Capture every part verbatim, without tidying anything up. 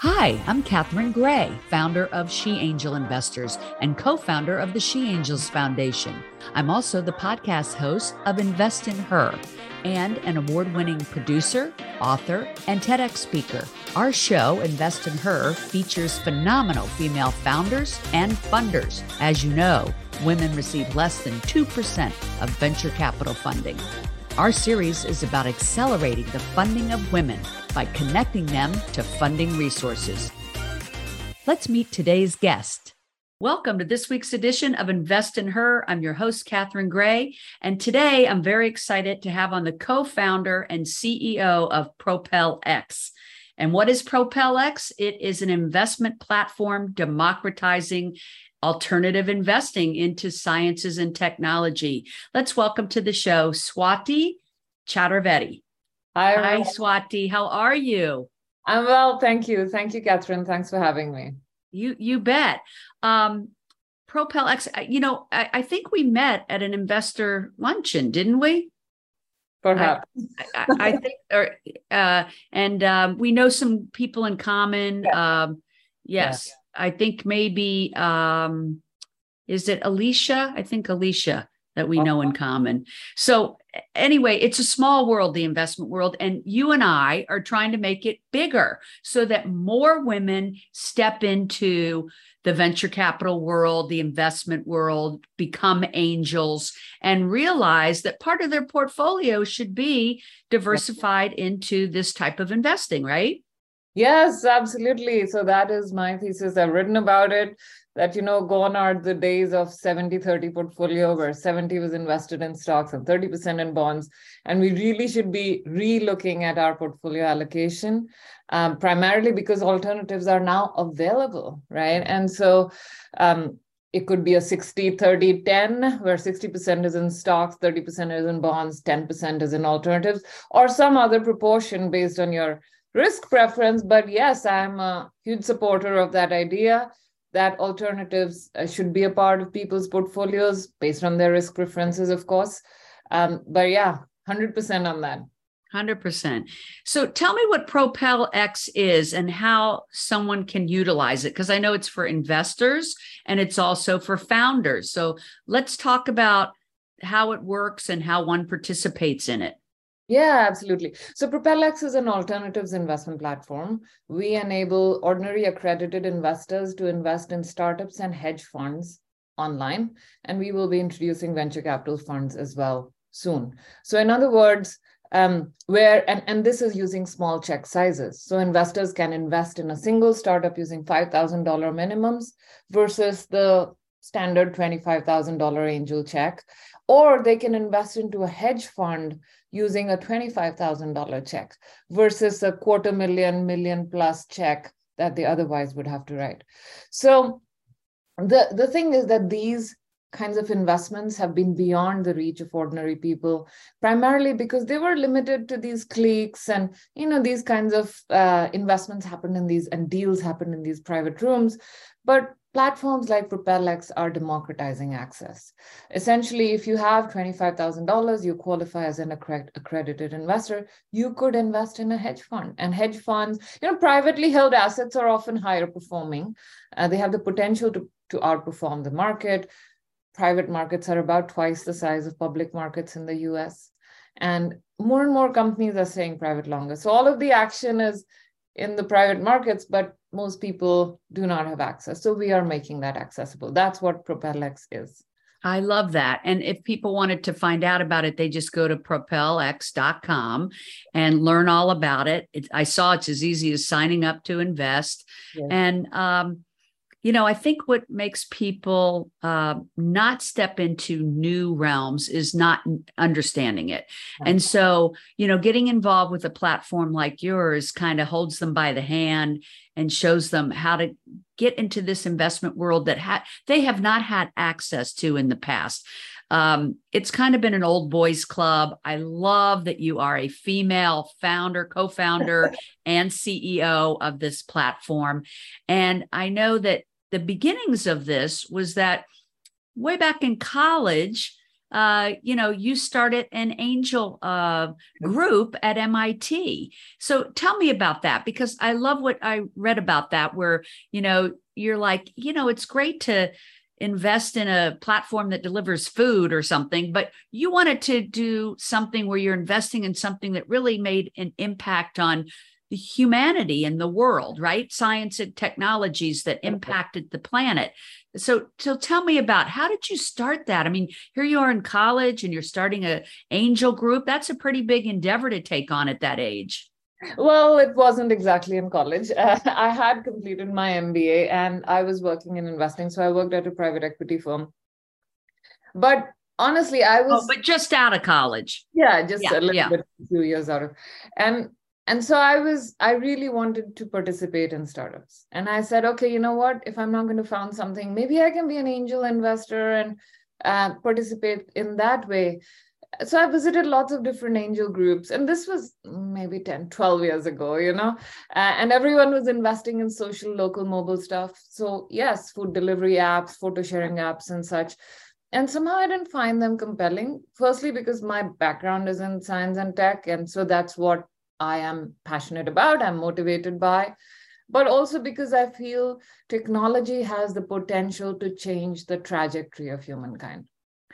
Hi, I'm Catherine Gray, founder of She Angel Investors and co-founder of the She Angels Foundation. I'm also the podcast host of Invest in Her and an award-winning producer, author, and TEDx speaker. Our show, Invest in Her, features phenomenal female founders and funders. As you know, women receive less than two percent of venture capital funding. Our series is about accelerating the funding of women by connecting them to funding resources. Let's meet today's guest. Welcome to this week's edition of Invest in Her. I'm your host, Catherine Gray, and today I'm very excited to have on the co-founder and C E O of Propel(x). And what is Propel(x)? It is an investment platform democratizing alternative investing into sciences and technology. Let's welcome to the show, Swati Chaturvedi. Hi, Hi Swati. How are you? I'm well, thank you. Thank you, Catherine. Thanks for having me. You you bet. Um, Propel(x), you know, I, I think we met at an investor luncheon, didn't we? Perhaps. I, I, I think, or, uh, and um, we know some people in common. Yes. Um, yes. yes. I think maybe, um, is it Alicia? I think Alicia that we know in common. So anyway, it's a small world, the investment world, and you and I are trying to make it bigger so that more women step into the venture capital world, the investment world, become angels, and realize that part of their portfolio should be diversified into this type of investing, right? Yes, absolutely. So that is my thesis. I've written about it, that, you know, gone are the days of seventy thirty portfolio where seventy was invested in stocks and thirty percent in bonds. And we really should be re-looking at our portfolio allocation, um, primarily because alternatives are now available, right? And so um, it could be a sixty thirty ten where sixty percent is in stocks, thirty percent is in bonds, ten percent is in alternatives, or some other proportion based on your risk preference. But yes, I'm a huge supporter of that idea that alternatives should be a part of people's portfolios based on their risk preferences, of course. Um, but yeah, one hundred percent on that. one hundred percent. So tell me what Propel(x) is and how someone can utilize it, because I know it's for investors and it's also for founders. So let's talk about how it works and how one participates in it. Yeah, absolutely. So Propel(x) is an alternatives investment platform. We enable ordinary accredited investors to invest in startups and hedge funds online, and we will be introducing venture capital funds as well soon. So in other words, um, where and, and this is using small check sizes. So investors can invest in a single startup using five thousand dollars minimums versus the standard twenty-five thousand dollars angel check, or they can invest into a hedge fund using a twenty-five thousand dollars check versus a quarter million, million plus check that they otherwise would have to write. So the, the thing is that these kinds of investments have been beyond the reach of ordinary people, primarily because they were limited to these cliques and, you know, these kinds of uh, investments happened in these and deals happened in these private rooms. But platforms like Propel(x) are democratizing access. Essentially, if you have twenty-five thousand dollars, you qualify as an accredited investor, you could invest in a hedge fund. And hedge funds, you know, privately held assets are often higher performing. Uh, they have the potential to, to outperform the market. Private markets are about twice the size of public markets in the U S. And more and more companies are staying private longer. So all of the action is in the private markets, but most people do not have access. So we are making that accessible. That's what Propel(x) is. I love that. And if people wanted to find out about it, they just go to propel x dot com and learn all about it. it I saw it's as easy as signing up to invest. Yes. And, um, you know, I think what makes people uh, not step into new realms is not understanding it. And so, you know, getting involved with a platform like yours kind of holds them by the hand and shows them how to get into this investment world that ha- they have not had access to in the past. Um, it's kind of been an old boys club. I love that you are a female founder, co-founder, and C E O of this platform. And I know that the beginnings of this was that way back in college, Uh, you know, you started an angel uh, group at M I T. So tell me about that, because I love what I read about that, where, you know, you're like, you know, it's great to invest in a platform that delivers food or something, but you wanted to do something where you're investing in something that really made an impact on humanity and the world, right? Science and technologies that impacted the planet. So, so tell me about, how did you start that? I mean, here you are in college and you're starting an angel group. That's a pretty big endeavor to take on at that age. Well, it wasn't exactly in college. Uh, I had completed my M B A and I was working in investing. So I worked at a private equity firm. But honestly, I was... Oh, but just out of college. Yeah, just yeah, a little yeah. bit, a few years out of. And And so I was, I really wanted to participate in startups. And I said, okay, you know what, if I'm not going to found something, maybe I can be an angel investor and uh, participate in that way. So I visited lots of different angel groups. And this was maybe ten, twelve years ago, you know, uh, and everyone was investing in social, local, mobile stuff. So yes, food delivery apps, photo sharing apps and such. And somehow I didn't find them compelling. Firstly, because my background is in science and tech. And so that's what I am passionate about, I'm motivated by, but also because I feel technology has the potential to change the trajectory of humankind.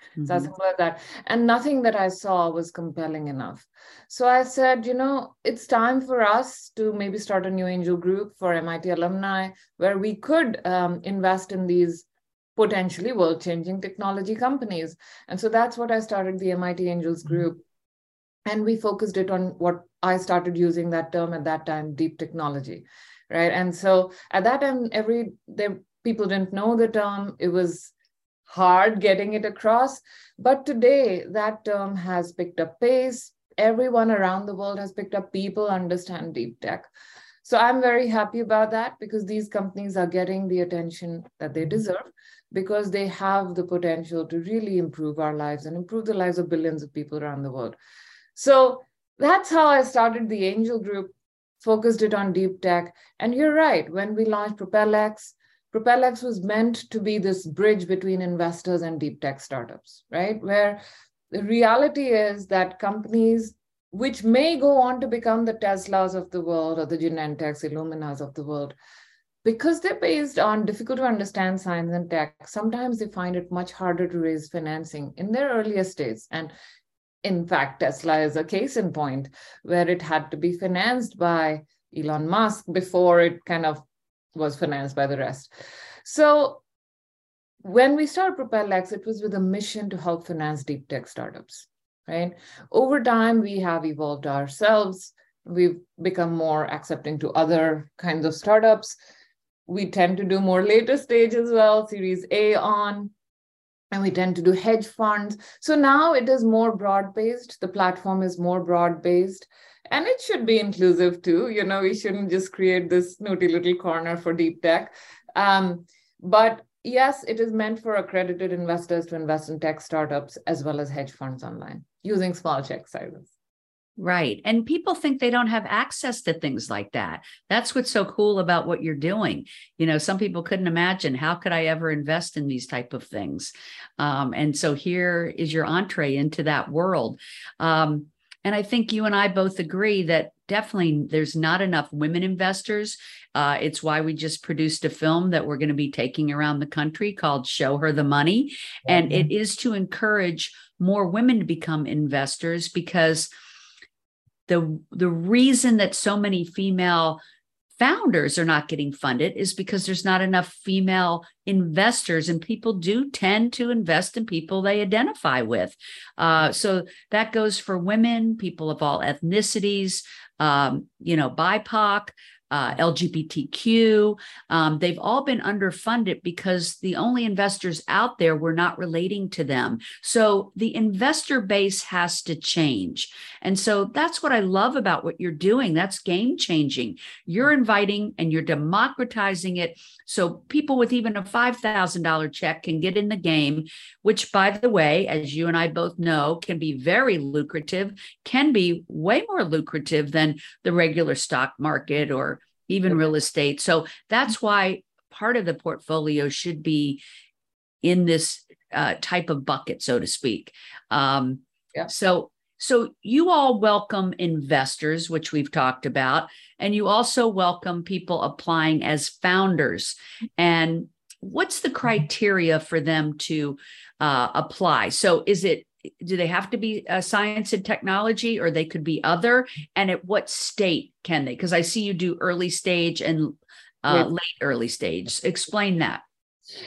Mm-hmm. So I thought about that. And nothing that I saw was compelling enough. So I said, you know, it's time for us to maybe start a new angel group for M I T alumni, where we could um, invest in these potentially world-changing technology companies. And so that's what I started the M I T Angels group. And we focused it on what I started using that term at that time, deep technology, right? And so at that time, every there, people didn't know the term. It was hard getting it across. But today, that term has picked up pace. Everyone around the world has picked up. People understand deep tech. So I'm very happy about that, because these companies are getting the attention that they deserve, because they have the potential to really improve our lives and improve the lives of billions of people around the world. So that's how I started the angel group, focused it on deep tech. And you're right, when we launched Propel(x), Propel(x) was meant to be this bridge between investors and deep tech startups, right? Where the reality is that companies which may go on to become the Teslas of the world or the Genentechs, Illuminas of the world, because they're based on difficult to understand science and tech, sometimes they find it much harder to raise financing in their earlier stages. And in fact, Tesla is a case in point, where it had to be financed by Elon Musk before it kind of was financed by the rest. So when we started Propel(x), it was with a mission to help finance deep tech startups, right? Over time, we have evolved ourselves. We've become more accepting to other kinds of startups. We tend to do more later stage as well, Series A on. And we tend to do hedge funds. So now it is more broad-based. The platform is more broad-based. And it should be inclusive too. You know, we shouldn't just create this snooty little corner for deep tech. Um, but yes, it is meant for accredited investors to invest in tech startups as well as hedge funds online using small check sizes. Right. And people think they don't have access to things like that. That's what's so cool about what you're doing. You know, some people couldn't imagine, how could I ever invest in these type of things? Um, and so here is your entree into that world. Um, and I think you and I both agree that definitely there's not enough women investors. Uh, it's why we just produced a film that we're going to be taking around the country called Show Her the Money. Mm-hmm. And it is to encourage more women to become investors, because The, the reason that so many female founders are not getting funded is because there's not enough female investors, and people do tend to invest in people they identify with. Uh, so that goes for women, people of all ethnicities, um, you know, B I P O C, uh, L G B T Q. Um, they've all been underfunded because the only investors out there were not relating to them. So the investor base has to change. And so that's what I love about what you're doing. That's game changing. You're inviting and you're democratizing it. So people with even a five thousand dollars check can get in the game, which, by the way, as you and I both know, can be very lucrative, can be way more lucrative than the regular stock market or even real estate. So that's why part of the portfolio should be in this uh, type of bucket, so to speak. Um, yeah. So, so you all welcome investors, which we've talked about, and you also welcome people applying as founders. And what's the criteria for them to uh, apply? So is it, do they have to be uh, science and technology, or they could be other? And at what state can they? Because I see you do early stage and uh, yeah. late early stage. Explain that.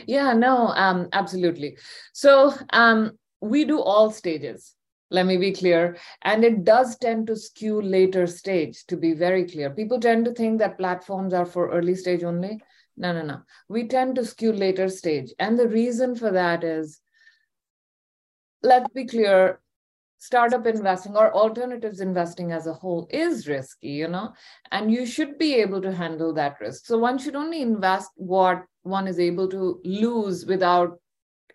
Yeah, no, um, absolutely. So um, we do all stages. Let me be clear. And it does tend to skew later stage, to be very clear. People tend to think that platforms are for early stage only. No, no, no. We tend to skew later stage. And the reason for that is, let's be clear, startup investing or alternatives investing as a whole is risky, you know, and you should be able to handle that risk. So one should only invest what one is able to lose without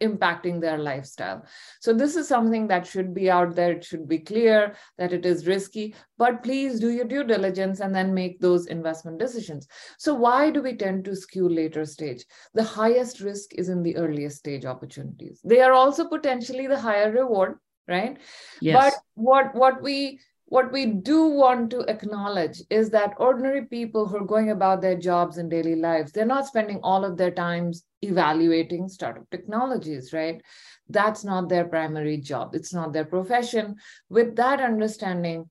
impacting their lifestyle. So this is something that should be out there. It should be clear that it is risky, but please do your due diligence and then make those investment decisions. So why do we tend to skew later stage? The highest risk is in the earliest stage opportunities. They are also potentially the higher reward, right? Yes. But what, what we... What we do want to acknowledge is that ordinary people who are going about their jobs and daily lives, they're not spending all of their times evaluating startup technologies, right? That's not their primary job. It's not their profession. With that understanding,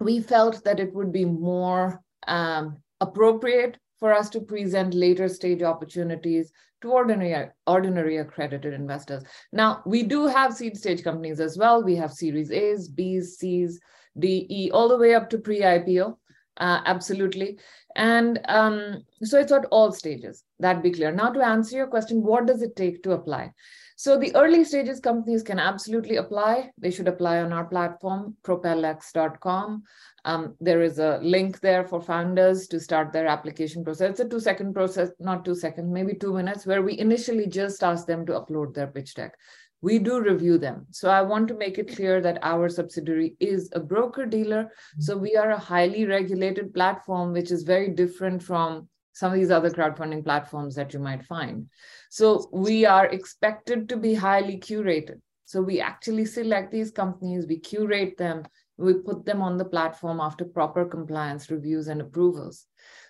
we felt that it would be more um, appropriate for us to present later stage opportunities to ordinary, ordinary accredited investors. Now, we do have seed stage companies as well. We have series A's, B's, C's, D, E, all the way up to pre-I P O, uh, absolutely. And um, so it's at all stages, that'd be clear. Now to answer your question, what does it take to apply? So the early stages companies can absolutely apply. They should apply on our platform, propel x dot com. Um, there is a link there for founders to start their application process. It's a two second process, not two seconds, maybe two minutes, where we initially just ask them to upload their pitch deck. We do review them. So I want to make it clear that our subsidiary is a broker dealer. So we are a highly regulated platform, which is very different from some of these other crowdfunding platforms that you might find. So we are expected to be highly curated. So we actually select these companies, we curate them, we put them on the platform after proper compliance reviews and approvals.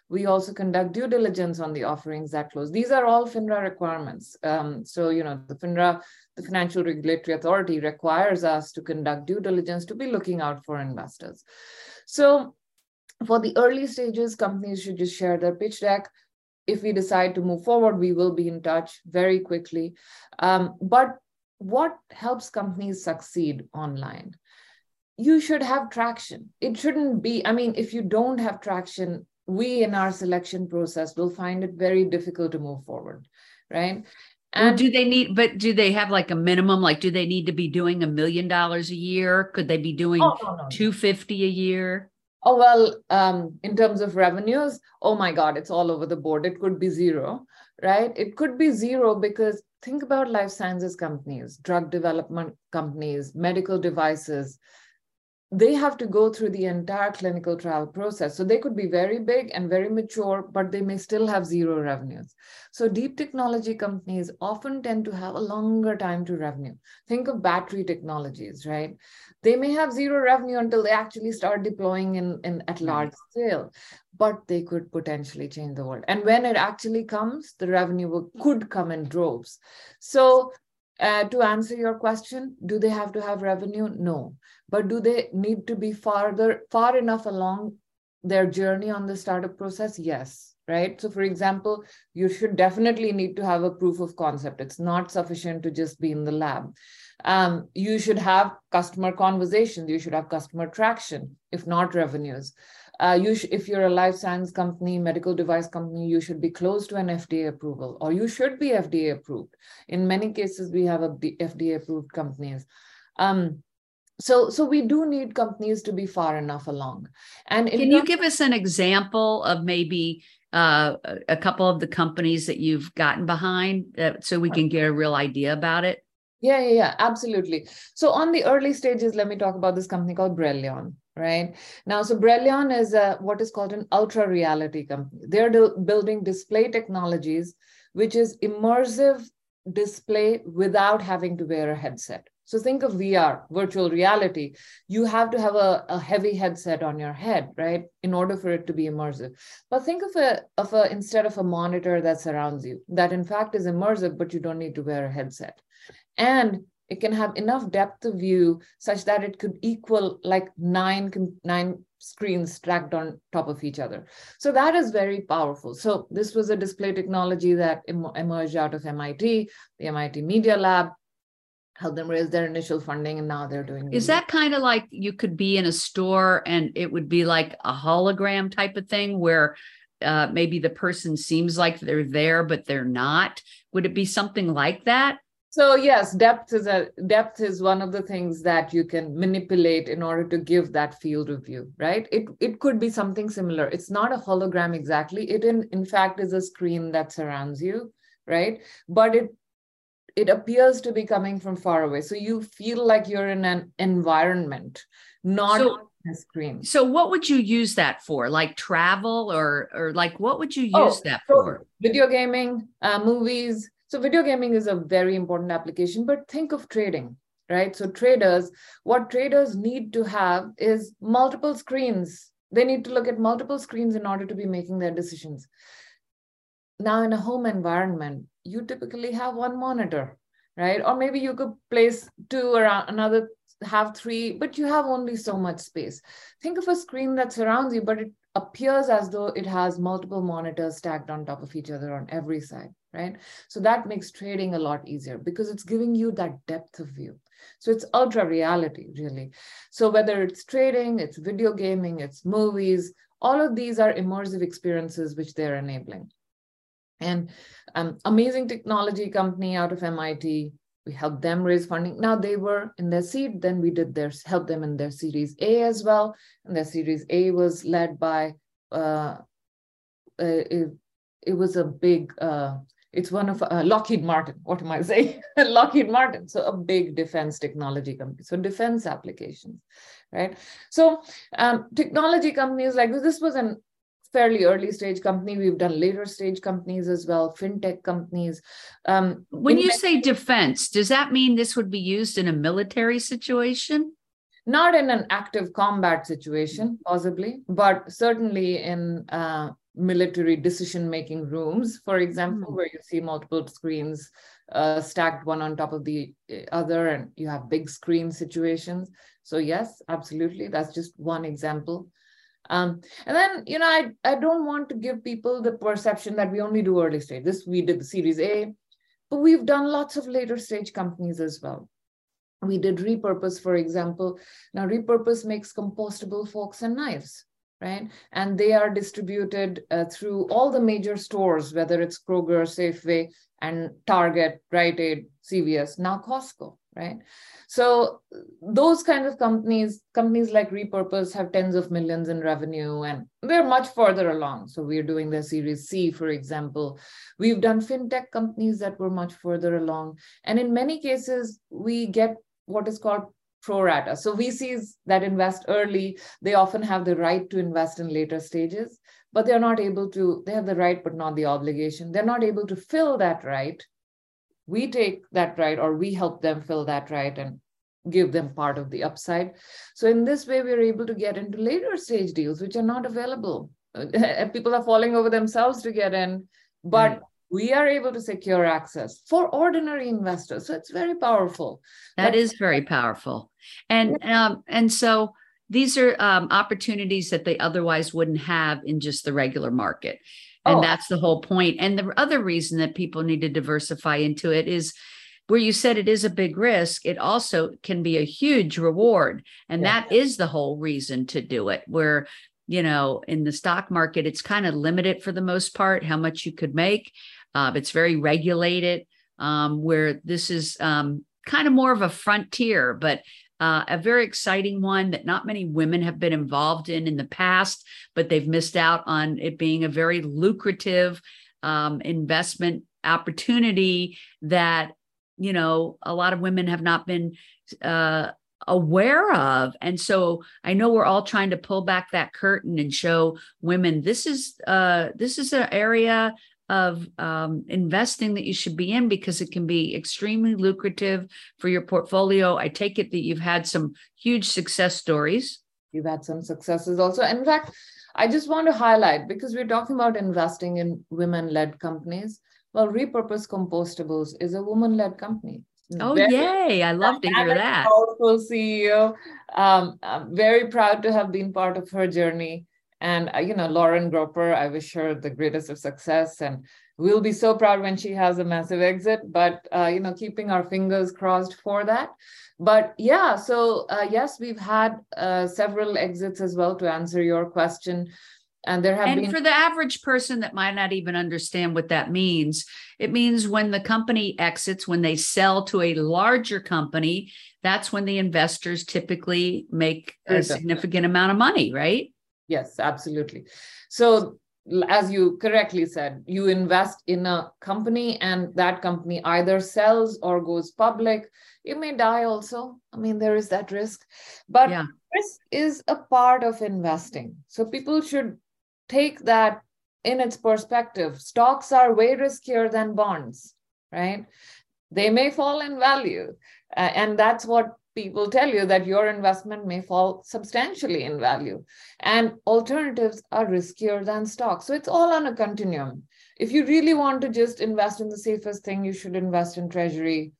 We also conduct due diligence on the offerings that close. These are all FINRA requirements. Um, so, you know, the FINRA, the Financial Regulatory Authority, requires us to conduct due diligence, to be looking out for investors. So for the early stages, companies should just share their pitch deck. If we decide to move forward, we will be in touch very quickly. Um, but what helps companies succeed online? You should have traction. It shouldn't be, I mean, if you don't have traction, we in our selection process will find it very difficult to move forward, right? And well, do they need, but do they have like a minimum? Like, do they need to be doing a million dollars a year? Could they be doing oh, no, no, two hundred fifty a year? Oh, well, um, in terms of revenues, oh my God, it's all over the board. It could be zero, right? It could be zero because think about life sciences companies, drug development companies, medical devices. They have to go through the entire clinical trial process. So they could be very big and very mature, but they may still have zero revenues. So deep technology companies often tend to have a longer time to revenue. Think of battery technologies, right? They may have zero revenue until they actually start deploying in, in at large scale, but they could potentially change the world. And when it actually comes, the revenue will, could come in droves. So Uh, to answer your question, do they have to have revenue? No. But do they need to be farther, far enough along their journey on the startup process? Yes, right? So for example, you should definitely need to have a proof of concept. It's not sufficient to just be in the lab. Um, you should have customer conversations. You should have customer traction, if not revenues. Uh, you sh- if you're a life science company, medical device company, you should be close to an F D A approval, or you should be F D A approved. In many cases, we have a F D A approved companies. Um, so, so we do need companies to be far enough along. And can you give us an example of maybe uh, a couple of the companies that you've gotten behind, uh, so we can get a real idea about it? Yeah, yeah, yeah, absolutely. So on the early stages, let me talk about this company called Brelion. Right now, so Brelion is a, what is called an ultra reality company. They're building display technologies, which is immersive display without having to wear a headset. So think of V R, virtual reality. You have to have a, a heavy headset on your head, right, in order for it to be immersive. But think of a, of a instead of a monitor that surrounds you, that in fact is immersive, but you don't need to wear a headset. And it can have enough depth of view such that it could equal like nine, nine screens stacked on top of each other. So that is very powerful. So this was a display technology that em emerged out of M I T, the M I T Media Lab, helped them raise their initial funding, and now they're doing it. Is that kind of like you could be in a store and it would be like a hologram type of thing where uh, maybe the person seems like they're there, but they're not? Would it be something like that? So yes, depth is a depth is one of the things that you can manipulate in order to give that field of view, right? It it could be something similar. It's not a hologram exactly. It in, in fact is a screen that surrounds you, right? But it it appears to be coming from far away. So you feel like you're in an environment, not so, a screen. So what would you use that for? Like travel or or like what would you use oh, that for? Video gaming, uh, movies. So video gaming is a very important application, but think of trading, right? So traders, what traders need to have is multiple screens. They need to look at multiple screens in order to be making their decisions. Now in a home environment, you typically have one monitor, right? Or maybe you could place two around another, have three, but you have only so much space. Think of a screen that surrounds you, but it appears as though it has multiple monitors stacked on top of each other on every side, right? So that makes trading a lot easier because it's giving you that depth of view. So it's ultra reality, really. So whether it's trading, it's video gaming, it's movies, all of these are immersive experiences which they're enabling. And um, amazing technology company out of M I T, we helped them raise funding. Now they were in their seed, then we did their, help them in their Series A as well. And their Series A was led by, uh, uh, it, it was a big, uh, it's one of uh, Lockheed Martin, what am I saying? Lockheed Martin, so a big defense technology company. So defense applications, right? So um, technology companies like this, this was an fairly early stage company. We've done later stage companies as well, fintech companies. Um, when you say defense, does that mean this would be used in a military situation? Not in an active combat situation, possibly, but certainly in uh, military decision-making rooms, for example, mm-hmm. where you see multiple screens uh, stacked one on top of the other, and you have big screen situations. So yes, absolutely. That's just one example. Um, and then, you know, I, I don't want to give people the perception that we only do early stage. This, we did the Series A, but we've done lots of later stage companies as well. We did Repurpose, for example. Now, Repurpose makes compostable forks and knives, right? And they are distributed uh, through all the major stores, whether it's Kroger, Safeway, and Target, Rite Aid, C V S, now Costco, right? So those kinds of companies, companies like Repurpose have tens of millions in revenue, and they're much further along. So we're doing their Series C, for example. We've done fintech companies that were much further along. And in many cases, we get what is called pro rata. So V Cs that invest early, they often have the right to invest in later stages, but they're not able to, they have the right, but not the obligation. They're not able to fill that right. We take that right, or we help them fill that right and give them part of the upside. So in this way, we're able to get into later stage deals, which are not available. People are falling over themselves to get in, but mm. we are able to secure access for ordinary investors. So it's very powerful. That but is very powerful. And, yeah. um, and so these are um, opportunities that they otherwise wouldn't have in just the regular market. And oh. that's the whole point. And the other reason that people need to diversify into it is where you said it is a big risk. It also can be a huge reward. And yeah. that is the whole reason to do it, where, you know, in the stock market, it's kind of limited for the most part, how much you could make. Uh, it's very regulated, um, where this is um, kind of more of a frontier, but Uh, a very exciting one that not many women have been involved in in the past, but they've missed out on it being a very lucrative um, investment opportunity that, you know, a lot of women have not been uh, aware of. And so I know we're all trying to pull back that curtain and show women, this is uh, this is an area of um, investing that you should be in, because it can be extremely lucrative for your portfolio. I take it that you've had some huge success stories. You've had some successes also. In fact, I just want to highlight, because we're talking about investing in women-led companies. Well, Repurpose Compostables is a woman-led company. Oh, very, yay. I love to hear that. Powerful C E O. Um, I'm very proud to have been part of her journey. And, uh, you know, Lauren Groper, I wish her the greatest of success. And we'll be so proud when she has a massive exit. But, uh, you know, keeping our fingers crossed for that. But, yeah, so, uh, yes, we've had uh, several exits as well, to answer your question. And there have and been- for the average person that might not even understand what that means, it means when the company exits, when they sell to a larger company, that's when the investors typically make a significant amount of money, right? Yes, absolutely. So as you correctly said, you invest in a company and that company either sells or goes public. It may die also. I mean, there is that risk. But yeah. Risk is a part of investing. So people should take that in its perspective. Stocks are way riskier than bonds, right? They may fall in value. Uh, and that's what people tell you, that your investment may fall substantially in value. And alternatives are riskier than stocks. So it's all on a continuum. If you really want to just invest in the safest thing, you should invest in treasury,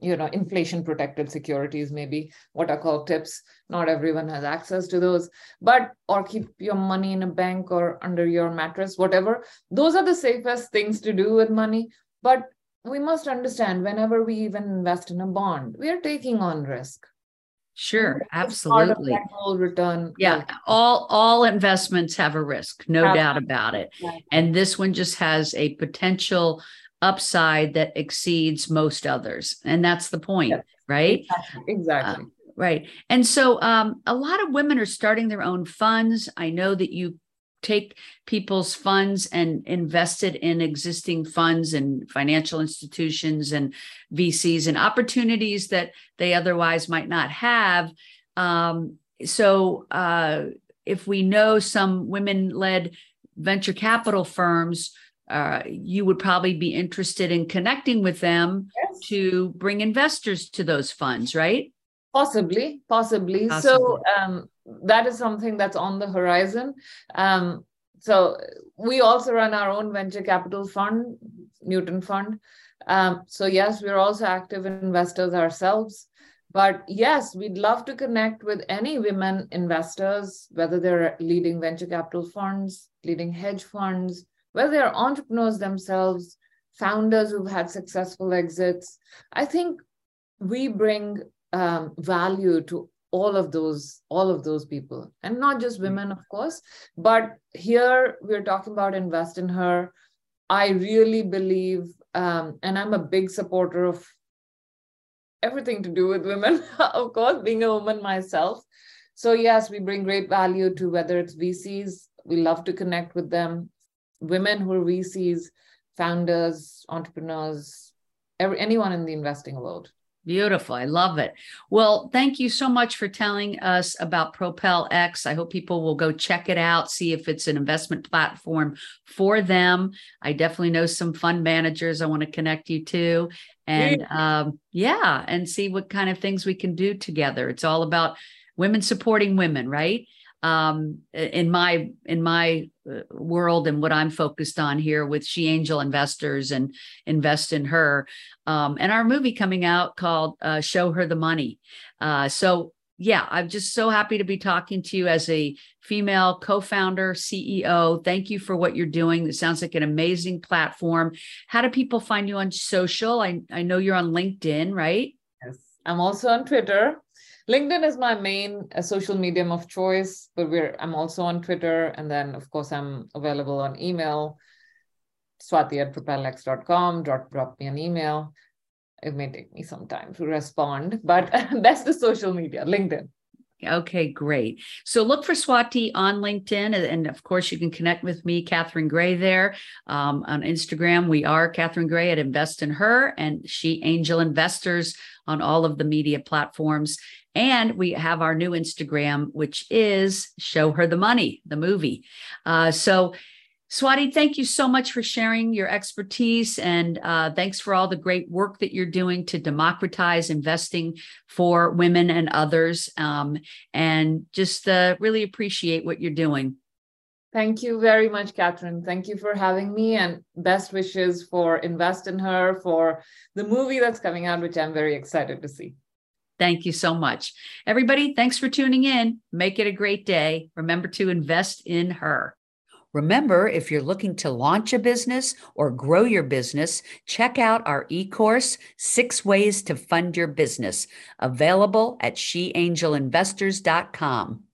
you know, inflation protected securities, maybe what are called tips. Not everyone has access to those, but, or keep your money in a bank or under your mattress, whatever. Those are the safest things to do with money. But we must understand, whenever we even invest in a bond, we are taking on risk. Sure. Absolutely. Part of that whole return. Yeah. Risk. All, all investments have a risk, no Absolutely. doubt about it. Right. And this one just has a potential upside that exceeds most others. And that's the point, yes. right? Exactly. exactly. Uh, right. And so um, a lot of women are starting their own funds. I know that you take people's funds and invest it in existing funds and financial institutions and V Cs and opportunities that they otherwise might not have. Um, so uh, if we know some women-led venture capital firms, Uh, you would probably be interested in connecting with them yes. to bring investors to those funds, right? Possibly, possibly. possibly. So um, that is something that's on the horizon. Um, so we also run our own venture capital fund, Newton Fund. Um, so yes, we're also active investors ourselves. But yes, we'd love to connect with any women investors, whether they're leading venture capital funds, leading hedge funds, whether they're entrepreneurs themselves, founders who've had successful exits. I think we bring um, value to all of those, all of those people, and not just women, of course, but here we're talking about Invest in Her. I really believe, um, and I'm a big supporter of everything to do with women, of course, being a woman myself. So yes, we bring great value to whether it's V Cs, we love to connect with them, women who are V Cs, founders, entrepreneurs, every, anyone in the investing world. Beautiful. I love it. Well, thank you so much for telling us about Propel(x). I hope people will go check it out, see if it's an investment platform for them. I definitely know some fund managers I want to connect you to. And um, yeah, and see what kind of things we can do together. It's all about women supporting women, right? Um, in my in my world and what I'm focused on here with She Angel Investors and Invest in Her, um, and our movie coming out called uh, Show Her the Money. Uh, so yeah, I'm just so happy to be talking to you as a female co-founder, C E O. Thank you for what you're doing. It sounds like an amazing platform. How do people find you on social? I, I know you're on LinkedIn, right? Yes, I'm also on Twitter. LinkedIn is my main uh, social medium of choice, but we're, I'm also on Twitter. And then, of course, I'm available on email, swati at propel x dot com. Drop, drop me an email. It may take me some time to respond, but that's the social media, LinkedIn. Okay, great. So look for Swati on LinkedIn. And of course, you can connect with me, Catherine Gray, there um, on Instagram. We are Catherine Gray at Invest in Her and She Angel Investors on all of the media platforms. And we have our new Instagram, which is Show Her the Money, the movie. Uh, so Swati, thank you so much for sharing your expertise, and uh, thanks for all the great work that you're doing to democratize investing for women and others, um, and just uh, really appreciate what you're doing. Thank you very much, Catherine. Thank you for having me, and best wishes for Invest in Her, for the movie that's coming out, which I'm very excited to see. Thank you so much. Everybody, thanks for tuning in. Make it a great day. Remember to invest in her. Remember, if you're looking to launch a business or grow your business, check out our e-course, Six Ways to Fund Your Business, available at she angel investors dot com.